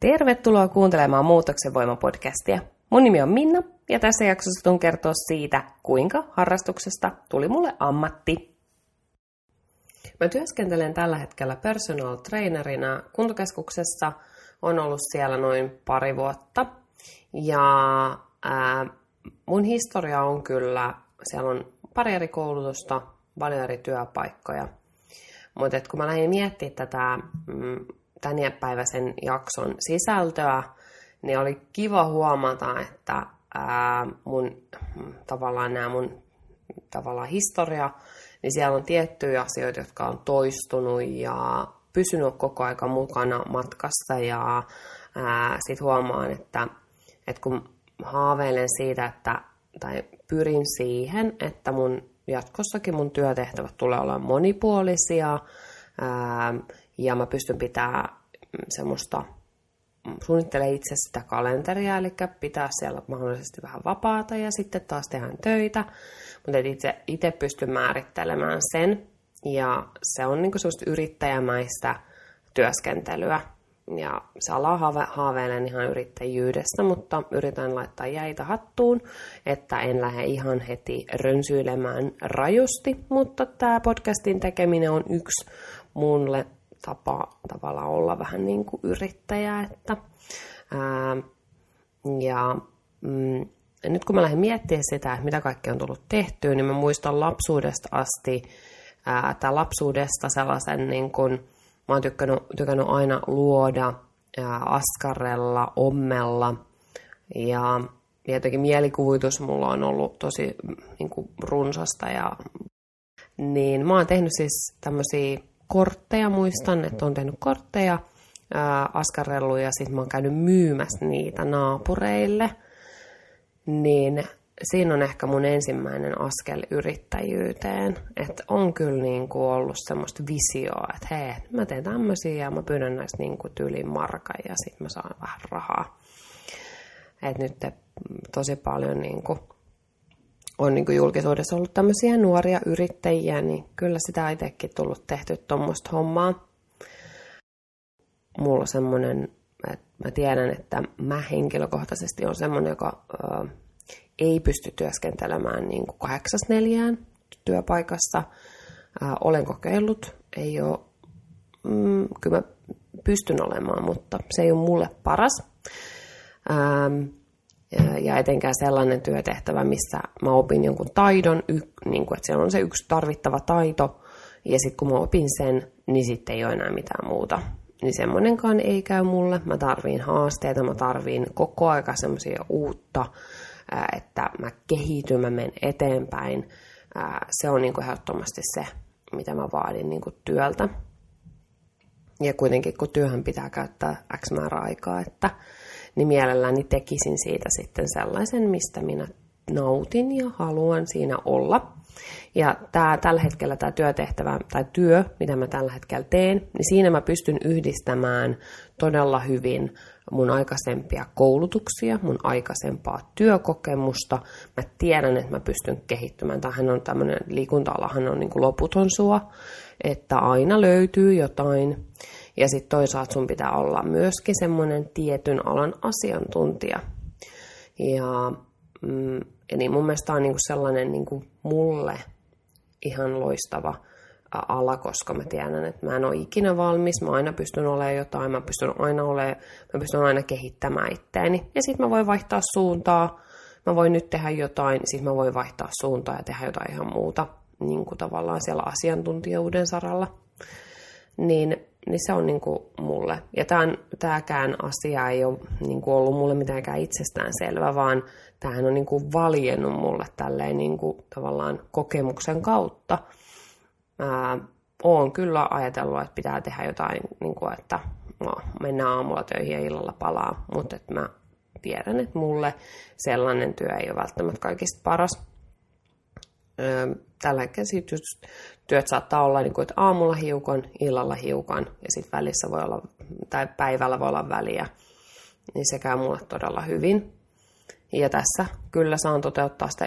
Tervetuloa kuuntelemaan Muutoksen Voima-podcastia. Mun nimi on Minna ja tässä jaksossa tulen kertoa siitä, kuinka harrastuksesta tuli mulle ammatti. Mä työskentelen tällä hetkellä personal trainerina kuntokeskuksessa. Olen ollut siellä noin 2 vuotta. Ja mun historia on kyllä, siellä on 2 eri koulutusta, paljon eri työpaikkoja. Mutta kun mä lähdin miettimään tätä tämänpäiväisen jakson sisältöä, niin oli kiva huomata, että mun historia, niin siellä on tiettyjä asioita, jotka on toistunut ja pysynyt koko aika mukana matkassa. Ja sitten huomaan, että kun haaveilen siitä, tai pyrin siihen, että jatkossakin mun työtehtävät tulee olla monipuolisia, ja mä pystyn pitämään semmoista, suunnittelen itse sitä kalenteria, eli pitää siellä mahdollisesti vähän vapaata ja sitten taas tehdään töitä, mutta itse pystyn määrittelemään sen, ja se on niinku semmoista yrittäjämäistä työskentelyä, ja se ala haaveilen ihan yrittäjyydestä, mutta yritän laittaa jäitä hattuun, että en lähde ihan heti rönsyilemään rajusti, mutta tämä podcastin tekeminen on yksi mulle tapa olla vähän niin kuin yrittäjä. Nyt kun mä lähdin miettimään sitä, että mitä kaikkea on tullut tehtyä, niin mä muistan lapsuudesta asti, sellaisen niin kuin, mä oon tykännyt aina luoda, askarrella, ommella, ja jotenkin mielikuvitus mulla on ollut tosi niin kuin runsasta. Niin mä oon tehnyt siis tämmöisiä kortteja, muistan, että oon tehnyt kortteja, askarrellut, ja sit mä oon käynyt myymässä niitä naapureille. Niin siinä on ehkä mun ensimmäinen askel yrittäjyyteen, että on kyllä niin kuin ollut semmoista visioa, että hei, mä teen tämmöisiä ja mä pyydän näistä niin kuin tyyliin markan ja sit mä saan vähän rahaa. Et nyt tosi paljon niin kuin on niin kuin julkisuudessa ollut tämmöisiä nuoria yrittäjiä, niin kyllä sitä itsekin tullut tehty tuommoista hommaa. Mulla on semmoinen, että mä tiedän, että mä henkilökohtaisesti on semmoinen, joka ei pysty työskentelemään niin kuin 8/4 työpaikassa. Olen kokeillut, ei ole, kyllä mä pystyn olemaan, mutta se ei ole mulle paras. Ja etenkään sellainen työtehtävä, missä mä opin jonkun taidon, niin kuin, että siellä on se yksi tarvittava taito, ja sitten kun mä opin sen, niin sitten ei ole enää mitään muuta. Niin semmoinenkaan ei käy mulle. Mä tarviin haasteita, mä tarviin koko aika semmoisia uutta, että mä kehityn, mä menen eteenpäin. Se on niin kuin ehdottomasti se, mitä mä vaadin niin kuin työltä. Ja kuitenkin, kun työhön pitää käyttää X määrä aikaa, niin mielelläni tekisin siitä sitten sellaisen, mistä minä nautin ja haluan siinä olla. Ja tällä hetkellä tämä työtehtävä tai työ, mitä mä tällä hetkellä teen, niin siinä mä pystyn yhdistämään todella hyvin mun aikaisempia koulutuksia, mun aikaisempaa työkokemusta. Mä tiedän, että mä pystyn kehittymään. Tämähän on tämmöinen, liikunta-alahan on niin kuin loputon sua, että aina löytyy jotain. Ja sitten toisaalta sun pitää olla myöskin semmoinen tietyn alan asiantuntija. Ja niin mun mielestä on niinku sellainen niinku mulle ihan loistava ala, koska mä tiedän, että mä en ole ikinä valmis, mä aina pystyn olemaan jotain, mä pystyn aina kehittämään itseäni. Ja sit mä voin vaihtaa suuntaa, mä voin nyt tehdä jotain, sit mä voin vaihtaa suuntaa ja tehdä jotain ihan muuta, niinku tavallaan siellä asiantuntijuuden saralla. Niin se on niin kuin mulle. Ja tämäkään asia ei ole niin kuin ollut mulle mitenkään itsestäänselvä, vaan tämähän on niin kuin valjennut mulle tälleen niin kuin tavallaan kokemuksen kautta. Olen kyllä ajatellut, että pitää tehdä jotain, niin kuin, että mennään aamulla töihin ja illalla palaa, mutta mä tiedän, että mulle sellainen työ ei ole välttämättä kaikista paras. Tällä hetkellä työt saattaa olla, että aamulla hiukan, illalla hiukan ja sitten välissä voi olla, tai päivällä voi olla väliä, niin se käy mulle todella hyvin. Ja tässä kyllä saan toteuttaa sitä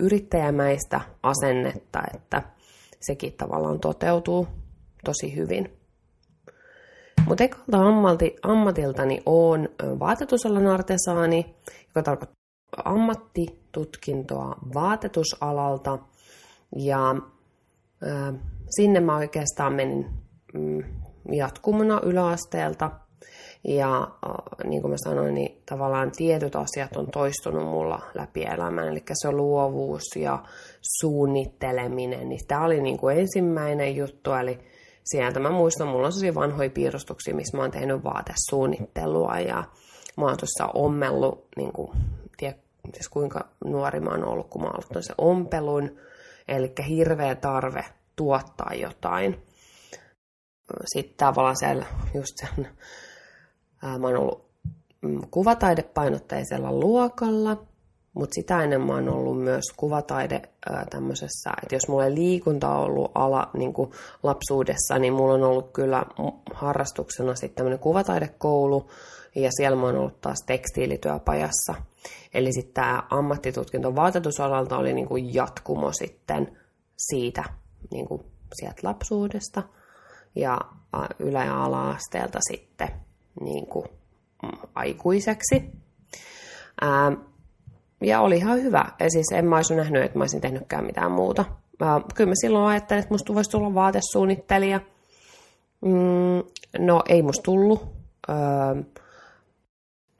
yrittäjämäistä asennetta, että sekin tavallaan toteutuu tosi hyvin. Mutekalta ammatiltani olen vaatetusalan artesaani, joka tarkoittaa ammattitutkintoa vaatetusalalta. Ja sinne mä oikeastaan menin jatkumona yläasteelta. Ja niin kuin mä sanoin, niin tavallaan tietyt asiat on toistunut mulla läpi elämään. Eli se on luovuus ja suunnitteleminen. Niin tämä oli niin kuin ensimmäinen juttu. Eli sieltä mä muistan, mulla on sellaisia vanhoja piirustuksia, missä mä oon tehnyt vaatesuunnittelua. Ja mä oon tuossa ommellut, niin kuin, tiedä siis kuinka nuori mä oon ollut, kun mä oon aloittanut sen ompelun. Eli hirveä tarve tuottaa jotain. Sitten tavallaan siellä just sen... Mä oon ollut kuvataidepainotteisella luokalla, mutta sitä ennen mä oon ollut myös kuvataide tämmöisessä, että jos mulla ei liikunta on ollut niin kuin lapsuudessa, niin mulla on ollut kyllä harrastuksena sitten tämmöinen kuvataidekoulu, ja siellä mä oon ollut taas tekstiilityöpajassa. Eli sitten tämä ammattitutkinto vaatetusalalta oli niin kuin jatkumo sitten siitä, niin kuin sieltä lapsuudesta, ja ylä- ja ala-asteelta sitten. Niin kuin aikuiseksi. Ja oli ihan hyvä. Ja siis en mä olisi nähnyt, että mä olisin tehnytkään mitään muuta. Kyllä mä silloin ajattelin, että musta voisi tulla vaatesuunnittelija. No ei musta tullut.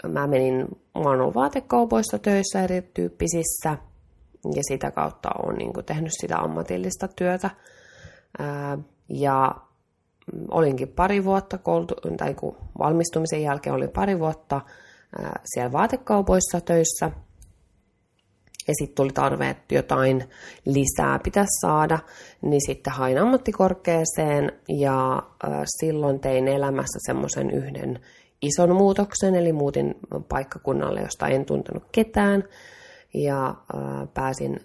Mä oon ollut vaatekaupoissa töissä erityyppisissä. Ja sitä kautta oon niin kuin tehnyt sitä ammatillista työtä. Ja olinkin pari vuotta, valmistumisen jälkeen olin pari vuotta siellä vaatekaupoissa töissä. Ja sitten tuli tarve, että jotain lisää pitäisi saada. Niin sitten hain ammattikorkeeseen ja silloin tein elämässä semmoisen yhden ison muutoksen. Eli muutin paikkakunnalle, josta en tuntenut ketään. Ja pääsin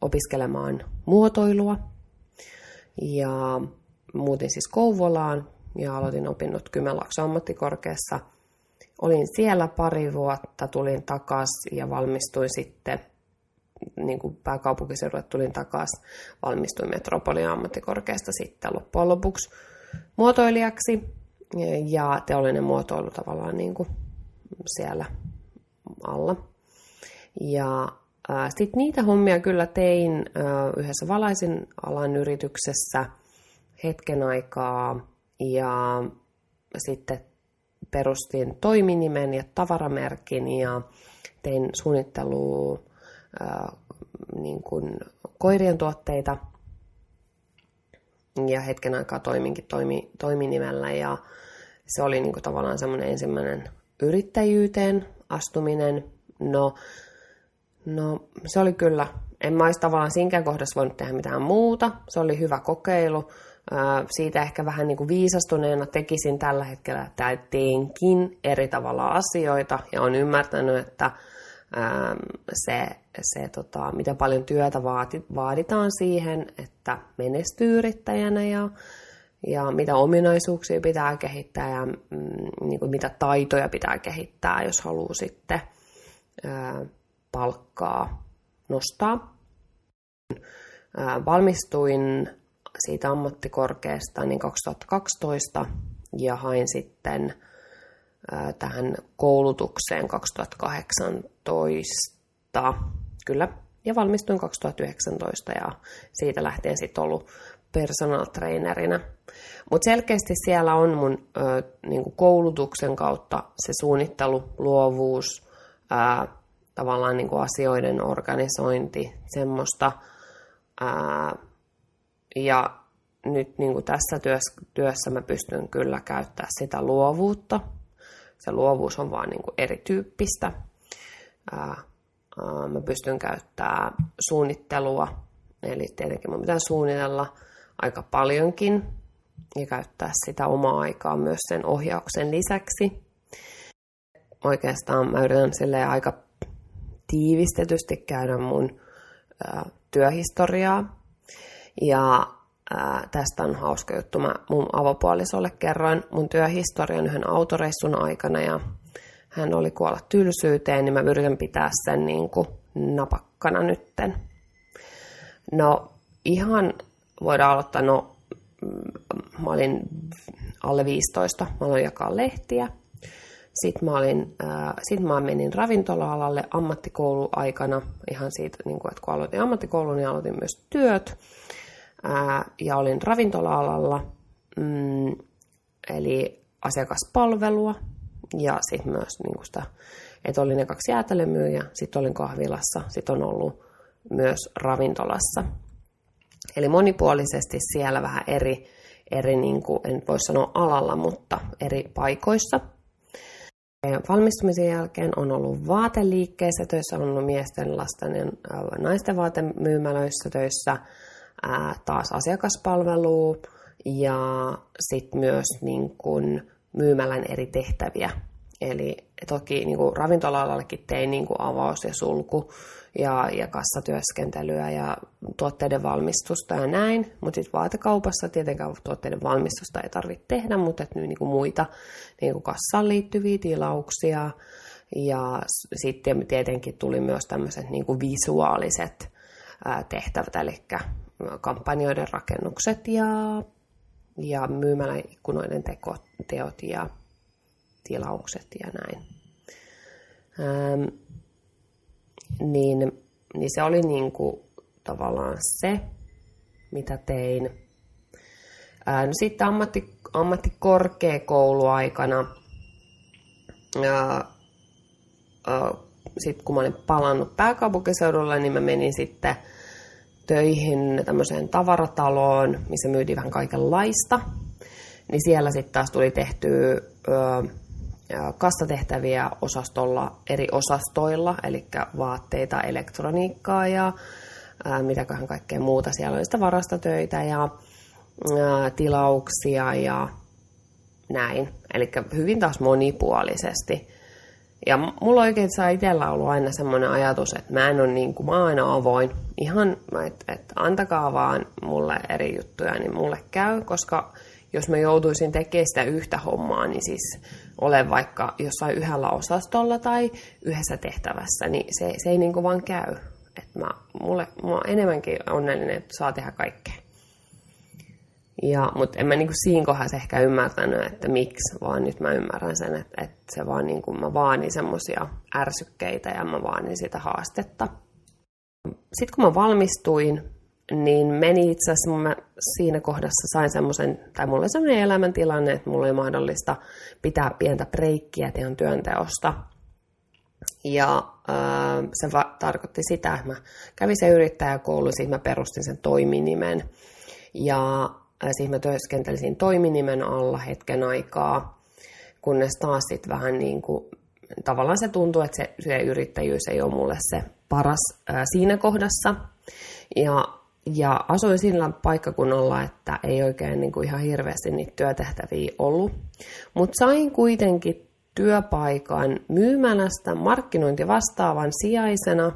opiskelemaan muotoilua. Ja... Muutin siis Kouvolaan ja aloitin opinnot Kymenlaakson ammattikorkeassa. Olin siellä pari vuotta, tulin takaisin ja valmistuin sitten, niin kuin pääkaupunkiseudulle tulin takaisin, valmistuin Metropolian ammattikorkeasta sitten loppujen lopuksi muotoilijaksi. Ja teollinen muotoilu tavallaan niin kuin siellä alla. Ja sitten niitä hommia kyllä tein yhdessä valaisin alan yrityksessä. Hetken aikaa ja sitten perustin toiminimen ja tavaramerkin ja tein suunnittelua niin kuin koirien tuotteita ja hetken aikaa toiminimellä ja se oli niin kuin tavallaan semmoinen ensimmäinen yrittäjyyteen astuminen. No se oli kyllä, en mä olisi tavallaan sinkään kohdassa voinut tehdä mitään muuta, se oli hyvä kokeilu. Siitä ehkä vähän niin kuin viisastuneena tekisin tällä hetkellä, että teenkin eri tavalla asioita ja olen ymmärtänyt, että miten paljon työtä vaaditaan siihen, että menestyy yrittäjänä ja mitä ominaisuuksia pitää kehittää ja niin kuin mitä taitoja pitää kehittää, jos haluaa sitten palkkaa nostaa. Valmistuin siitä ammattikorkeasta niin 2012 ja hain sitten tähän koulutukseen 2018, kyllä, ja valmistuin 2019 ja siitä lähtien sitten ollut personal trainerina. Mutta selkeästi siellä on mun niin kuin koulutuksen kautta se suunnittelu, luovuus, tavallaan niin kuin asioiden organisointi, semmoista. Ja nyt niin kuin tässä työssä mä pystyn kyllä käyttämään sitä luovuutta. Se luovuus on vaan niin kuin erityyppistä. Mä pystyn käyttämään suunnittelua. Eli tietenkin mun pitää suunnitella aika paljonkin ja käyttää sitä omaa aikaa myös sen ohjauksen lisäksi. Oikeastaan mä yritän silleen aika tiivistetysti käydä mun työhistoriaa. Ja tästä on hauska juttu. Mä mun avopuolisolle kerroin mun työhistorian yhden autoreissun aikana ja hän oli kuolla tylsyyteen, niin mä yritän pitää sen niin kuin napakkana nytten. No ihan voidaan aloittaa, mä olin alle 15, mä aloin jakaa lehtiä. Sitten mä menin ravintola-alalle ammattikouluaikana, ihan siitä, niin kun, että kun aloitin ammattikoulun, niin aloitin myös työt. Ja olin ravintola-alalla, eli asiakaspalvelua ja sitten myös niin kun sitä, että olin ne kaksi jäätelömyyjä, sitten olin kahvilassa, sitten on ollut myös ravintolassa. Eli monipuolisesti siellä vähän eri niin kun, en voi sanoa alalla, mutta eri paikoissa. Valmistumisen jälkeen on ollut vaateliikkeissä töissä, on ollut miesten, lasten ja naisten vaatemyymälöissä töissä, taas asiakaspalvelua ja sitten myös niin kun myymälän eri tehtäviä. Eli toki niin kun ravintola-alallekin tein niin kun avaus ja sulku ja kassatyöskentelyä ja tuotteiden valmistusta ja näin, mutta sitten vaatekaupassa tietenkään tuotteiden valmistusta ei tarvitse tehdä, mutta et niin kuin muita niin kuin kassaan liittyviä tilauksia ja sitten tietenkin tuli myös tämmöiset niin kuin visuaaliset tehtävät, eli kampanjoiden rakennukset ja myymälän ikkunoiden teot ja tilaukset ja näin. Niin se oli niinku tavallaan se, mitä tein. No sitten ammattikorkeakouluaikana, sit kun mä olin palannut pääkaupunkiseudulle, niin mä menin sitten töihin tämmöiseen tavarataloon, missä myytiin vähän kaikenlaista. Niin siellä sitten taas tuli tehtyä kassatehtäviä osastolla, eri osastoilla, eli vaatteita, elektroniikkaa ja mitäköhän kaikkea muuta. Siellä oli sitä varastotöitä ja tilauksia ja näin. Eli hyvin taas monipuolisesti. Ja mulla oikeastaan itsellä on ollut aina semmoinen ajatus, että mä en ole niin kuin, mä aina avoin. Ihan, että antakaa vaan mulle eri juttuja, niin mulle käy, koska jos mä joutuisin tekemään sitä yhtä hommaa, niin siis olen vaikka jossain yhdellä osastolla tai yhdessä tehtävässä, niin se ei niin kuin vaan käy. Että mä oon enemmänkin onnellinen, että saa tehdä kaikkea. Mutta en mä niin kuin siinä kohdassa ehkä ymmärtänyt, että miksi, vaan nyt mä ymmärrän sen, että se vaan niin kuin mä vaanin semmoisia ärsykkeitä ja mä vaanin sitä haastetta. Sitten kun mä valmistuin, niin meni itse asiassa, mä siinä kohdassa sain semmoisen, tai mulla oli semmoinen elämäntilanne, että mulla oli mahdollista pitää pientä breikkiä teon työnteosta. Ja se tarkoitti sitä, että mä kävin sen yrittäjäkoulun, sitten mä perustin sen toiminimen. Ja sitten mä työskentelisin toiminimen alla hetken aikaa, kunnes taas sitten vähän niin kuin, tavallaan se tuntuu, että se yrittäjyys ei ole mulle se paras siinä kohdassa. Ja asuin sillä paikkakunnalla, että ei oikein niin kuin ihan hirveästi niitä työtehtäviä ollut. Mutta sain kuitenkin työpaikan myymälästä markkinointivastaavan sijaisena.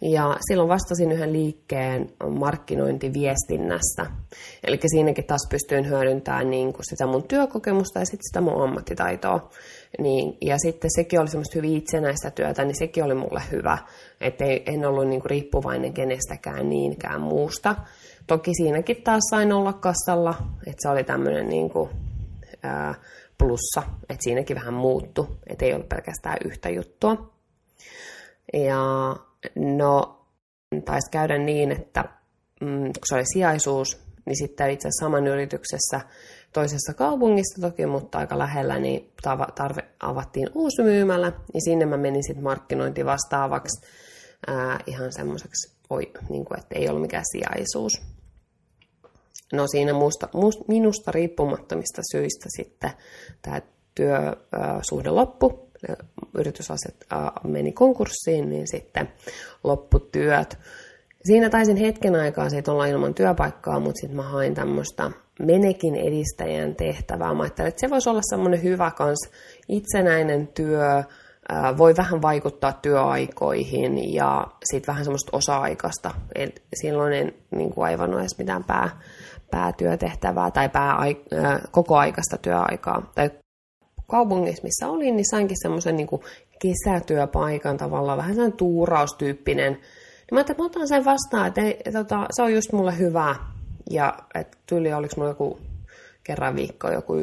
Ja silloin vastasin yhden liikkeen markkinointiviestinnästä. Eli siinäkin taas pystyin hyödyntämään niin kuin sitä mun työkokemusta ja sitten sitä mun ammattitaitoa. Niin, ja sitten sekin oli semmoista hyvin itsenäistä työtä, niin sekin oli mulle hyvä. Että en ollut niinku riippuvainen kenestäkään niinkään muusta. Toki siinäkin taas sain olla kassalla, että se oli tämmöinen niinku, plussa. Että siinäkin vähän muuttui, että ei ollut pelkästään yhtä juttua. Ja no, taisi käydä niin, että kun se oli sijaisuus, niin sitten itse asiassa saman yrityksessä toisessa kaupungissa toki, mutta aika lähellä, niin avattiin uusi myymälä, niin sinne mä menin sitten markkinointivastaavaksi ihan semmoiseksi, niin että ei ollut mikään sijaisuus. No siinä minusta riippumattomista syistä sitten tämä työsuhde loppui. Yritysasiat meni konkurssiin, niin sitten lopputyöt. Siinä taisin hetken aikaa siitä olla ilman työpaikkaa, mutta sitten mä hain tämmöistä menekin edistäjän tehtävää. Mä ajattelin, että se voisi olla semmoinen hyvä kans itsenäinen työ, voi vähän vaikuttaa työaikoihin ja sitten vähän semmoista osa-aikaista. Et silloin en niin kuin aivan ole edes mitään päätyötehtävää tai kokoaikaista työaikaa. Tai kaupungissa, missä olin, niin sainkin semmoisen niin kuin kesätyöpaikan tavallaan, vähän sellainen tuuraustyyppinen. Niin mä ajattelin, että mä otan sen vastaan, että se on just mulle hyvää. Ja tyyli oliko mulla joku kerran viikko joku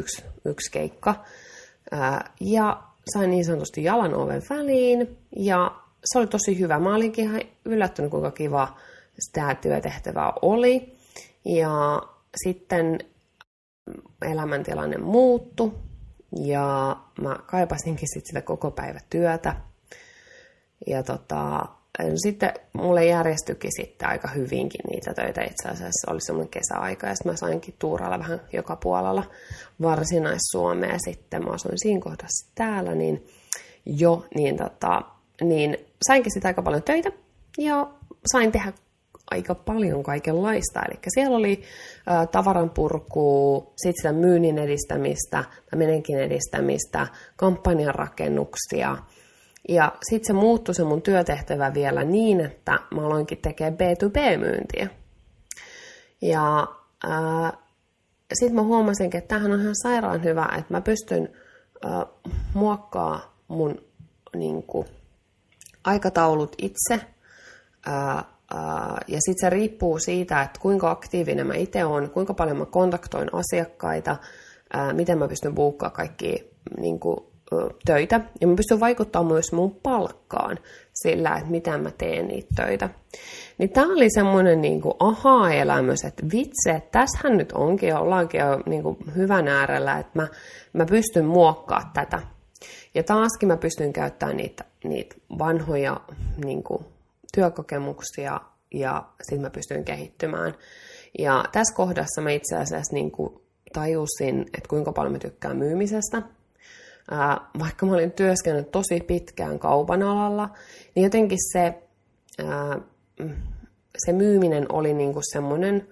yksi keikka. Ja sain niin sanotusti jalan oven väliin ja se oli tosi hyvä. Mä olinkin ihan yllättynyt, kuinka kiva sitä työtehtävää oli. Ja sitten elämäntilanne muuttui ja mä kaipasinkin sit sitä koko päivä työtä. Ja sitten mulle järjestyikin sitten aika hyvinkin niitä töitä itse asiassa. Oli semmoinen kesäaika ja sitten mä sainkin tuuralla vähän joka puolella Varsinais-Suomea. Sitten mä asuin siinä kohdassa täällä, niin sainkin sitten aika paljon töitä ja sain tehdä aika paljon kaikenlaista. Eli siellä oli tavaranpurkua, sitten sitä myynnin edistämistä, menenkin edistämistä, kampanjan rakennuksia. Ja sitten se muuttui se mun työtehtävä vielä niin, että mä aloinkin tekemään B2B-myyntiä. Ja sitten mä huomasinkin, että tämähän on ihan sairaan hyvä, että mä pystyn muokkaamaan mun niinku aikataulut itse. Ja sitten se riippuu siitä, että kuinka aktiivinen mä itse olen, kuinka paljon mä kontaktoin asiakkaita, miten mä pystyn buukkaamaan kaikkia niinku töitä. Ja mä pystyn vaikuttamaan myös mun palkkaan sillä, että mitä mä teen niitä töitä. Niin tää oli semmoinen niinku aha-elämys, että vitsi, että tässähän nyt ollaankin jo niinku hyvän äärellä, että mä pystyn muokkaamaan tätä. Ja taaskin mä pystyn käyttämään niitä vanhoja niinku työkokemuksia ja sitten mä pystyn kehittymään. Ja tässä kohdassa mä itse asiassa niinku tajusin, että kuinka paljon mä tykkään myymisestä. Vaikka mä olin työskennellyt tosi pitkään kaupan alalla, niin jotenkin se myyminen oli niinku semmoinen,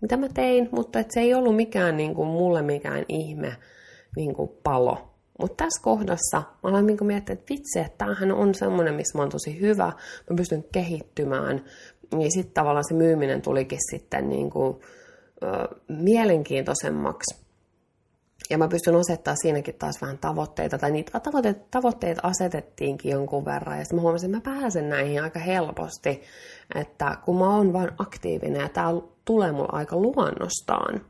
mitä mä tein, mutta et se ei ollut mikään niinku mulle mikään ihme niinku palo. Mutta tässä kohdassa mä aloin niinku miettiä, että vitsi, että tämähän on semmoinen, missä mä oon tosi hyvä, mä pystyn kehittymään. Ja sitten tavallaan se myyminen tulikin sitten niinku, mielenkiintoisemmaksi. Ja mä pystyn asettamaan siinäkin taas vähän tavoitteita, tai niitä tavoitteita asetettiinkin jonkun verran, ja sitten mä huomasin, että mä pääsen näihin aika helposti, että kun mä oon vaan aktiivinen, ja tää tulee mulla aika luonnostaan.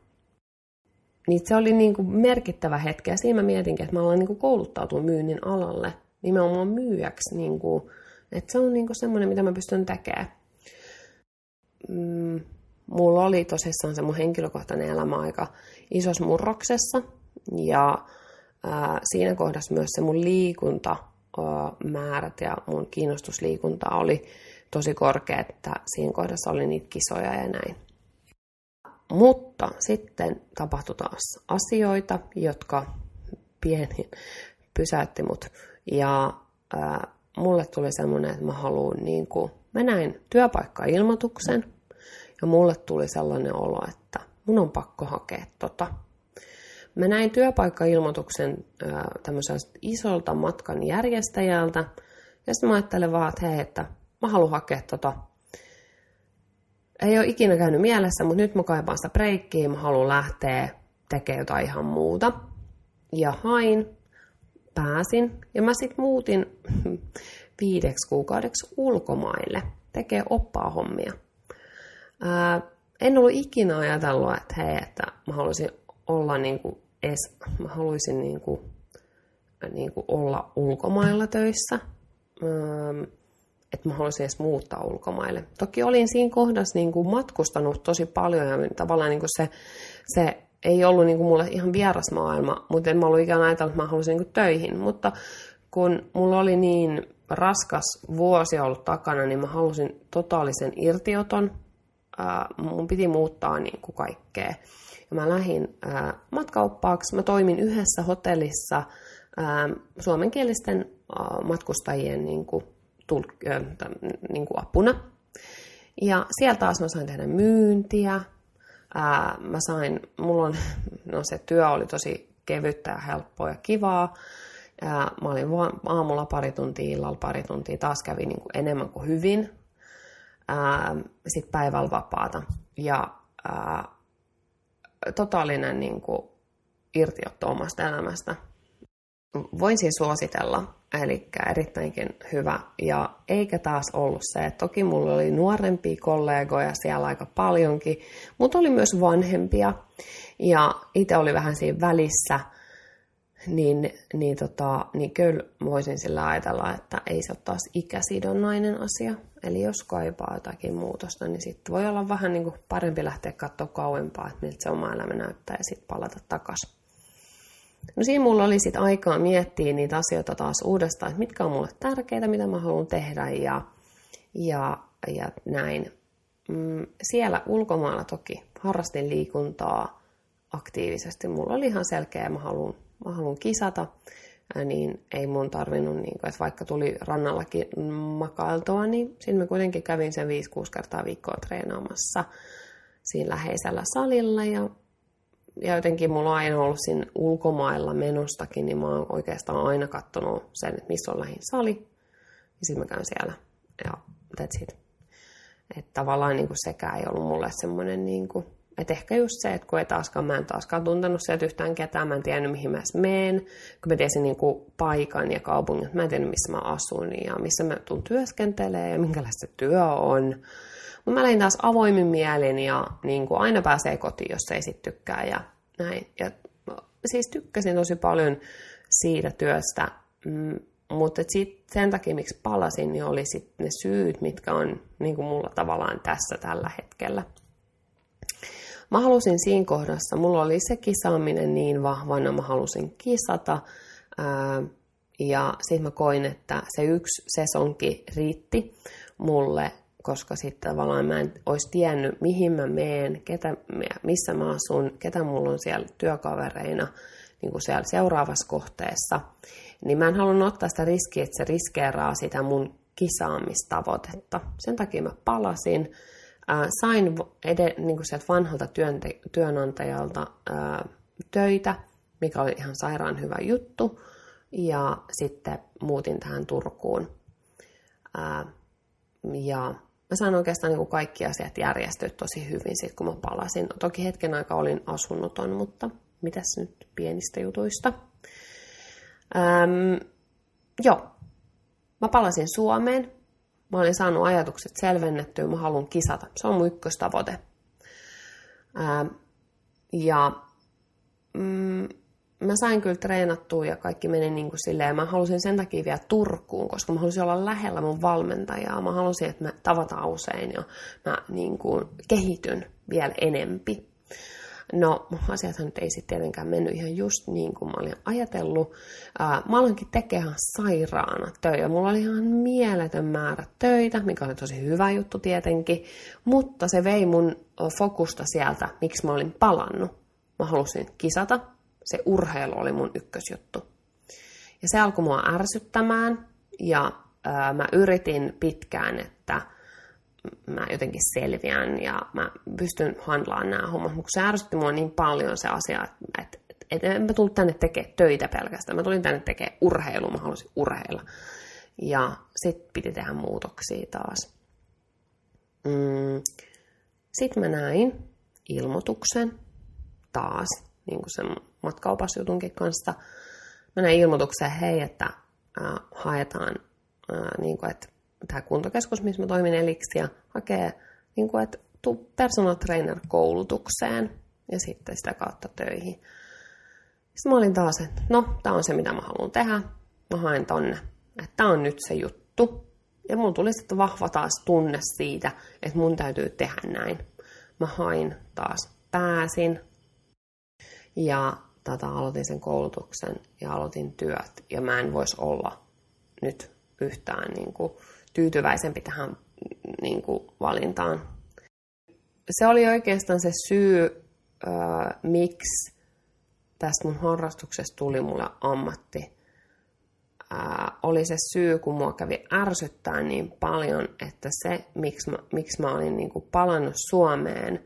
Niin se oli niinku merkittävä hetki, ja siinä mä mietinkin, että mä olen niinku kouluttautunut myynnin alalle, nimenomaan myyjäksi, niinku, että se on niinku semmoinen, mitä mä pystyn tekemään. Mulla oli tosissaan se mun henkilökohtainen elämä aika isossa murroksessa, ja siinä kohdassa myös se mun liikuntamäärät ja mun kiinnostus liikuntaa oli tosi korkea, että siinä kohdassa oli niitä kisoja ja näin. Mutta sitten tapahtui taas asioita, jotka pieni pysäytti mut. Ja mulle tuli semmoinen, että mä näin työpaikkailmoituksen ja mulle tuli sellainen olo, että mun on pakko hakea tota. Mä näin työpaikkailmoituksen tämmöiseltä isolta matkan järjestäjältä. Ja sitten mä ajattelen vaan, että hei, että mä haluan hakea tota. Ei ole ikinä käynyt mielessä, mutta nyt mä kaipaan sitä breikkiä. Mä haluan lähteä tekemään jotain ihan muuta. Ja hain, pääsin. Ja mä sitten muutin 5 kuukaudeksi ulkomaille. Tekee oppaa hommia. En ollut ikinä ajatellut, että hei, että mä haluaisin olla mä haluaisin olla ulkomailla töissä, että mä haluaisin edes muuttaa ulkomaille. Toki olin siinä kohdassa matkustanut tosi paljon ja tavallaan se ei ollut mulle ihan vieras maailma, mutta en mä ollut ikään ajatellut, että mä haluaisin töihin. Mutta kun mulla oli niin raskas vuosi ollut takana, niin mä halusin totaalisen irtioton. Mun piti muuttaa kaikkea. Ja mä lähdin matkaoppaaksi. Mä toimin yhdessä hotellissa suomenkielisten matkustajien apuna. Ja sieltä taas mä sain tehdä myyntiä. Se työ oli tosi kevyttä ja helppoa ja kivaa. Mä olin aamulla 2 tuntia, illalla 2 tuntia. Taas kävi enemmän kuin hyvin. Sitten päivällä vapaata. Ja totaalinen irtiotto omasta elämästä. voin siis suositella, eli erittäinkin hyvä. Ja eikä taas ollut se, että toki mulla oli nuorempia kollegoja siellä aika paljonkin, mutta oli myös vanhempia ja itse oli vähän siinä välissä, niin kyllä voisin sillä ajatella, että ei se ole taas ikäsidonnainen asia. Eli jos kaipaa jotakin muutosta, niin sitten voi olla vähän niin kuin parempi lähteä katsoa kauempaa, että miltä se oma elämä näyttää ja sitten palata takaisin. No siinä mulla oli sitten aikaa miettiä niitä asioita taas uudestaan, että mitkä on mulle tärkeitä, mitä mä haluan tehdä ja näin. Siellä ulkomailla toki harrastin liikuntaa aktiivisesti. Mulla oli ihan selkeä, mä haluan kisata, niin ei mun tarvinnut, että vaikka tuli rannallakin makailtua, niin siinä mä kuitenkin kävin sen 5-6 kertaa viikkoa treenaamassa siinä läheisellä salilla ja jotenkin mulla on aina ollut siinä ulkomailla menostakin, niin mä oon oikeastaan aina katsonut sen, että missä on lähin sali. Ja sitten mä käyn siellä. Ja that's it. Että tavallaan sekään ei ollut mulle semmoinen, että ehkä just se, että kun mä en taaskaan tuntenut sieltä yhtään ketään, mä en tiennyt mihin mä edes menen, kun mä tiesin paikan ja kaupungin, mä en tiennyt missä mä asun ja missä mä tuun työskentelemään ja minkälaista työ on. Mutta mä lähdin taas avoimin mielin ja aina pääsee kotiin, jos ei sit tykkää ja näin. Ja siis tykkäsin tosi paljon siitä työstä, mutta sen takia miksi palasin, niin oli sit ne syyt, mitkä on mulla tavallaan tässä tällä hetkellä. Mä halusin siinä kohdassa, mulla oli se kisaaminen niin vahvana, mä halusin kisata ja sitten mä koin, että se yksi sesonki riitti mulle, koska sitten tavallaan mä en olisi tiennyt, mihin mä menen, missä mä asun, ketä mulla on siellä työkavereina siellä seuraavassa kohteessa. Niin mä en halunnut ottaa sitä riskiä, että se riskeeraa sitä mun kisaamistavoitetta. Sen takia mä palasin. Sain sieltä vanhalta työnantajalta töitä, mikä oli ihan sairaan hyvä juttu. Ja sitten muutin tähän Turkuun. Ja mä sain oikeastaan kaikki asiat järjestyä tosi hyvin sitten, kun mä palasin. Toki hetken aikaa olin asunnoton, mutta mitäs nyt pienistä jutuista. Mä palasin Suomeen. Mä olin saanut ajatukset selvennettyä, mä haluan kisata. Se on mun ykköstavoite. Mä sain kyllä treenattua ja kaikki meni silleen. Mä halusin sen takia vielä Turkuun, koska mä halusin olla lähellä mun valmentajaa. Mä halusin, että me tavataan usein ja mä kehityn vielä enempi. No, mun asiathan nyt ei sitten tietenkään mennyt ihan just niin kuin mä olin ajatellut. Mä aloinkin tekemään sairaana töitä. Mulla oli ihan mieletön määrä töitä, mikä oli tosi hyvä juttu tietenkin. Mutta se vei mun fokusta sieltä, miksi mä olin palannut. Mä halusin kisata. Se urheilu oli mun ykkösjuttu. Ja se alkoi mua ärsyttämään. Ja mä yritin pitkään, että mä jotenkin selviän ja mä pystyn handlaamaan nämä hommat, mutta se ärsytti mua niin paljon se asia, että en mä tullut tänne tekemään töitä pelkästään, mä tulin tänne tekemään urheilua, mä halusin urheilla. Ja sitten piti tehdä muutoksia taas. Sitten mä näin ilmoituksen taas, sen matkaopasjutunkin kanssa. Mä näin ilmoitukseen, että haetaan, että tämä kuntokeskus, missä mä toimin eliksi, ja hakee, että tuu personal trainer-koulutukseen ja sitten sitä kautta töihin. Sitten mä olin taas, että tämä on se, mitä mä haluan tehdä. Mä haen tonne. Että tämä on nyt se juttu. Ja mulla tuli sitten vahva taas tunne siitä, että mun täytyy tehdä näin. Mä hain taas. Pääsin. Ja aloitin sen koulutuksen ja aloitin työt. Ja mä en voisi olla nyt yhtään tyytyväisempi tähän valintaan. Se oli oikeastaan se syy, miksi tästä mun harrastuksesta tuli mulle ammatti. Oli se syy, kun mua kävi ärsyttää niin paljon, että se, miksi mä olin palannut Suomeen,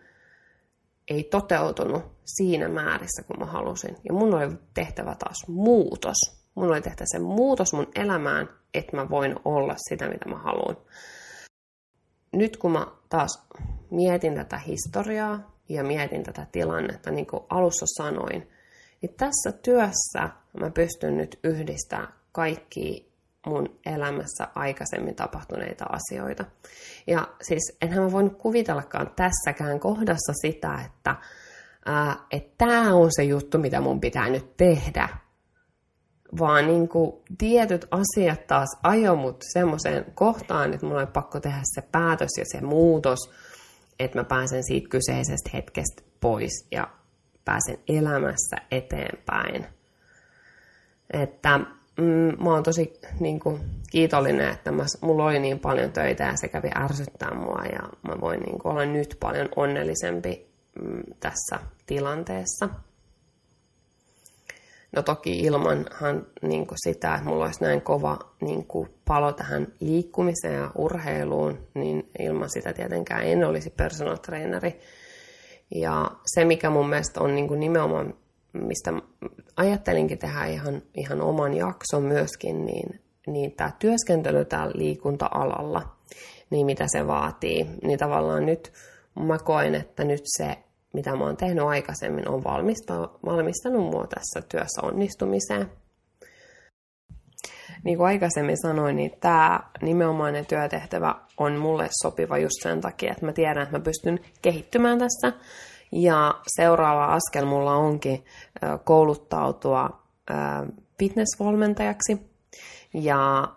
ei toteutunut siinä määrissä, kun mä halusin. Ja mun oli tehtävä taas muutos. Mun oli tehtävä se muutos mun elämään, että mä voin olla sitä, mitä mä haluan. Nyt kun mä taas mietin tätä historiaa ja mietin tätä tilannetta, niin kuin alussa sanoin, Ja tässä työssä mä pystyn nyt yhdistämään kaikki mun elämässä aikaisemmin tapahtuneita asioita. Ja siis enhän mä voinut kuvitellakaan tässäkään kohdassa sitä, että tämä on se juttu, mitä mun pitää nyt tehdä. Vaan niin kuin tietyt asiat taas ajoi mut semmoiseen kohtaan, että mulla oli pakko tehdä se päätös ja se muutos, että mä pääsen siitä kyseisestä hetkestä pois ja pääsen elämässä eteenpäin. Että mä oon tosi niin kuin kiitollinen, että mulla oli niin paljon töitä ja se kävi ärsyttää mua ja mä voin niin kuin olla nyt paljon onnellisempi tässä tilanteessa. No toki ilmanhan niin kuin sitä, että mulla olisi näin kova niin kuin palo tähän liikkumiseen ja urheiluun, niin ilman sitä tietenkään en olisi personal traineri. Ja se, mikä mun mielestä on niin kuin nimenomaan, mistä ajattelinkin tehdä ihan oman jakson myöskin, niin tämä työskentely täällä liikunta-alalla, niin mitä se vaatii, niin tavallaan nyt mä koen, että nyt se, mitä mä oon tehnyt aikaisemmin, on valmistanut mua tässä työssä onnistumiseen. Niin kuin aikaisemmin sanoin, niin tämä nimenomainen työtehtävä on mulle sopiva just sen takia, että mä tiedän, että mä pystyn kehittymään tässä. Ja seuraava askel mulla onkin kouluttautua fitnessvalmentajaksi. Ja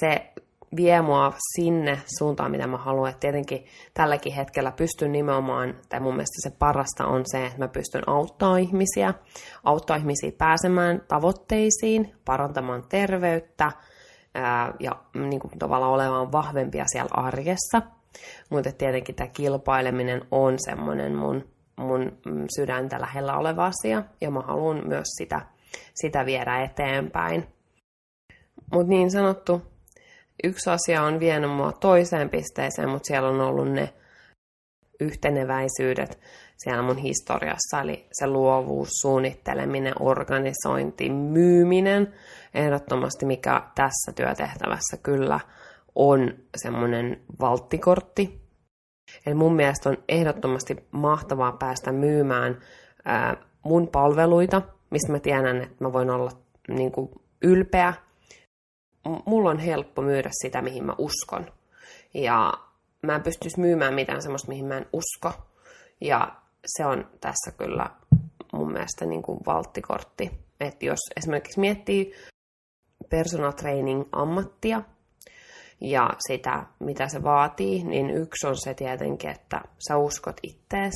se vie mua sinne suuntaan, mitä mä haluan. Et tietenkin tälläkin hetkellä pystyn nimenomaan, tai mun mielestä se parasta on se, että mä pystyn auttamaan ihmisiä pääsemään tavoitteisiin, parantamaan terveyttä ja niin kuin tavallaan olemaan vahvempia siellä arjessa. Mutta tietenkin tämä kilpaileminen on semmoinen mun sydäntä lähellä oleva asia, ja mä haluan myös sitä viedä eteenpäin. Mutta niin sanottu, yksi asia on vienyt mua toiseen pisteeseen, mutta siellä on ollut ne yhteneväisyydet siellä mun historiassa, eli se luovuus, suunnitteleminen, organisointi, myyminen, ehdottomasti mikä tässä työtehtävässä kyllä on semmoinen valttikortti. Eli mun mielestä on ehdottomasti mahtavaa päästä myymään mun palveluita, mistä mä tiedän, että mä voin olla niin kuin ylpeä. Mulla on helppo myydä sitä, mihin mä uskon. Ja mä en pystyisi myymään mitään semmoista, mihin mä en usko. Ja se on tässä kyllä mun mielestä niin kuin valttikortti. Että jos esimerkiksi miettii personal training ammattia, ja sitä, mitä se vaatii, niin yksi on se tietenkin, että sä uskot ittees.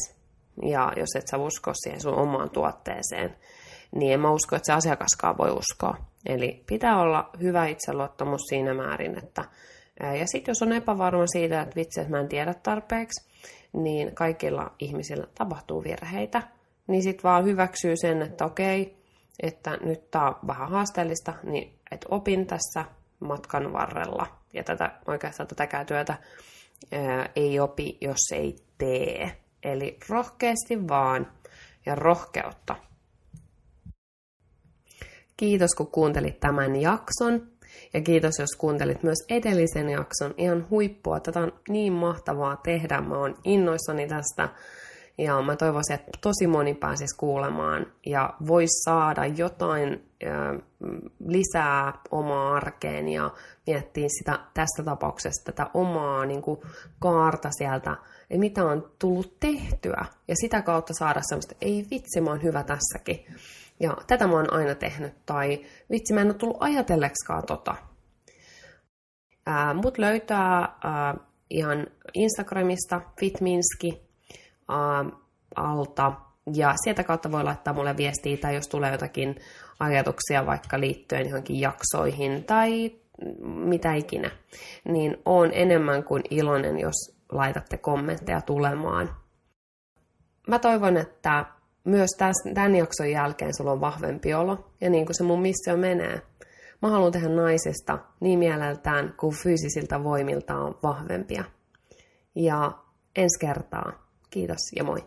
Ja jos et sä usko siihen sun omaan tuotteeseen, niin en mä usko, että se asiakaskaan voi uskoa. Eli pitää olla hyvä itseluottamus siinä määrin, että ja sitten jos on epävarma siitä, että vitsi, että mä en tiedä tarpeeksi, niin kaikilla ihmisillä tapahtuu virheitä. Niin sit vaan hyväksyy sen, että okei, että nyt tää on vähän haasteellista, niin et opin tässä matkan varrella. Ja oikeastaan tätäkään työtä ei opi, jos ei tee. Eli rohkeasti vaan ja rohkeutta. Kiitos, kun kuuntelit tämän jakson. Ja kiitos, jos kuuntelit myös edellisen jakson. Ihan huippua. Tätä on niin mahtavaa tehdä. Mä oon innoissani tästä. Ja mä toivoisin, että tosi moni pääsisi kuulemaan ja voisi saada jotain lisää omaa arkeen ja miettiä sitä, tässä tapauksessa tätä omaa niin kuin kaarta sieltä, mitä on tullut tehtyä. Ja sitä kautta saada semmoista, ei vitsi, mä oon hyvä tässäkin. Ja tätä mä oon aina tehnyt. Tai vitsi, mä en ole tullut ajatelleksikaan tota. Mut löytää ihan Instagramista Fitminski. Alta. Ja sieltä kautta voi laittaa mulle viestiä, tai jos tulee jotakin ajatuksia vaikka liittyen johonkin jaksoihin tai mitä ikinä, niin on enemmän kuin iloinen, jos laitatte kommentteja tulemaan. Mä toivon, että myös tämän jakson jälkeen sulla on vahvempi olo, ja niin kuin se mun missio menee. Mä haluan tehdä naisista niin mieleltään kuin fyysisiltä voimiltaan vahvempia. Ja ensi kertaa. Kiitos ja moi!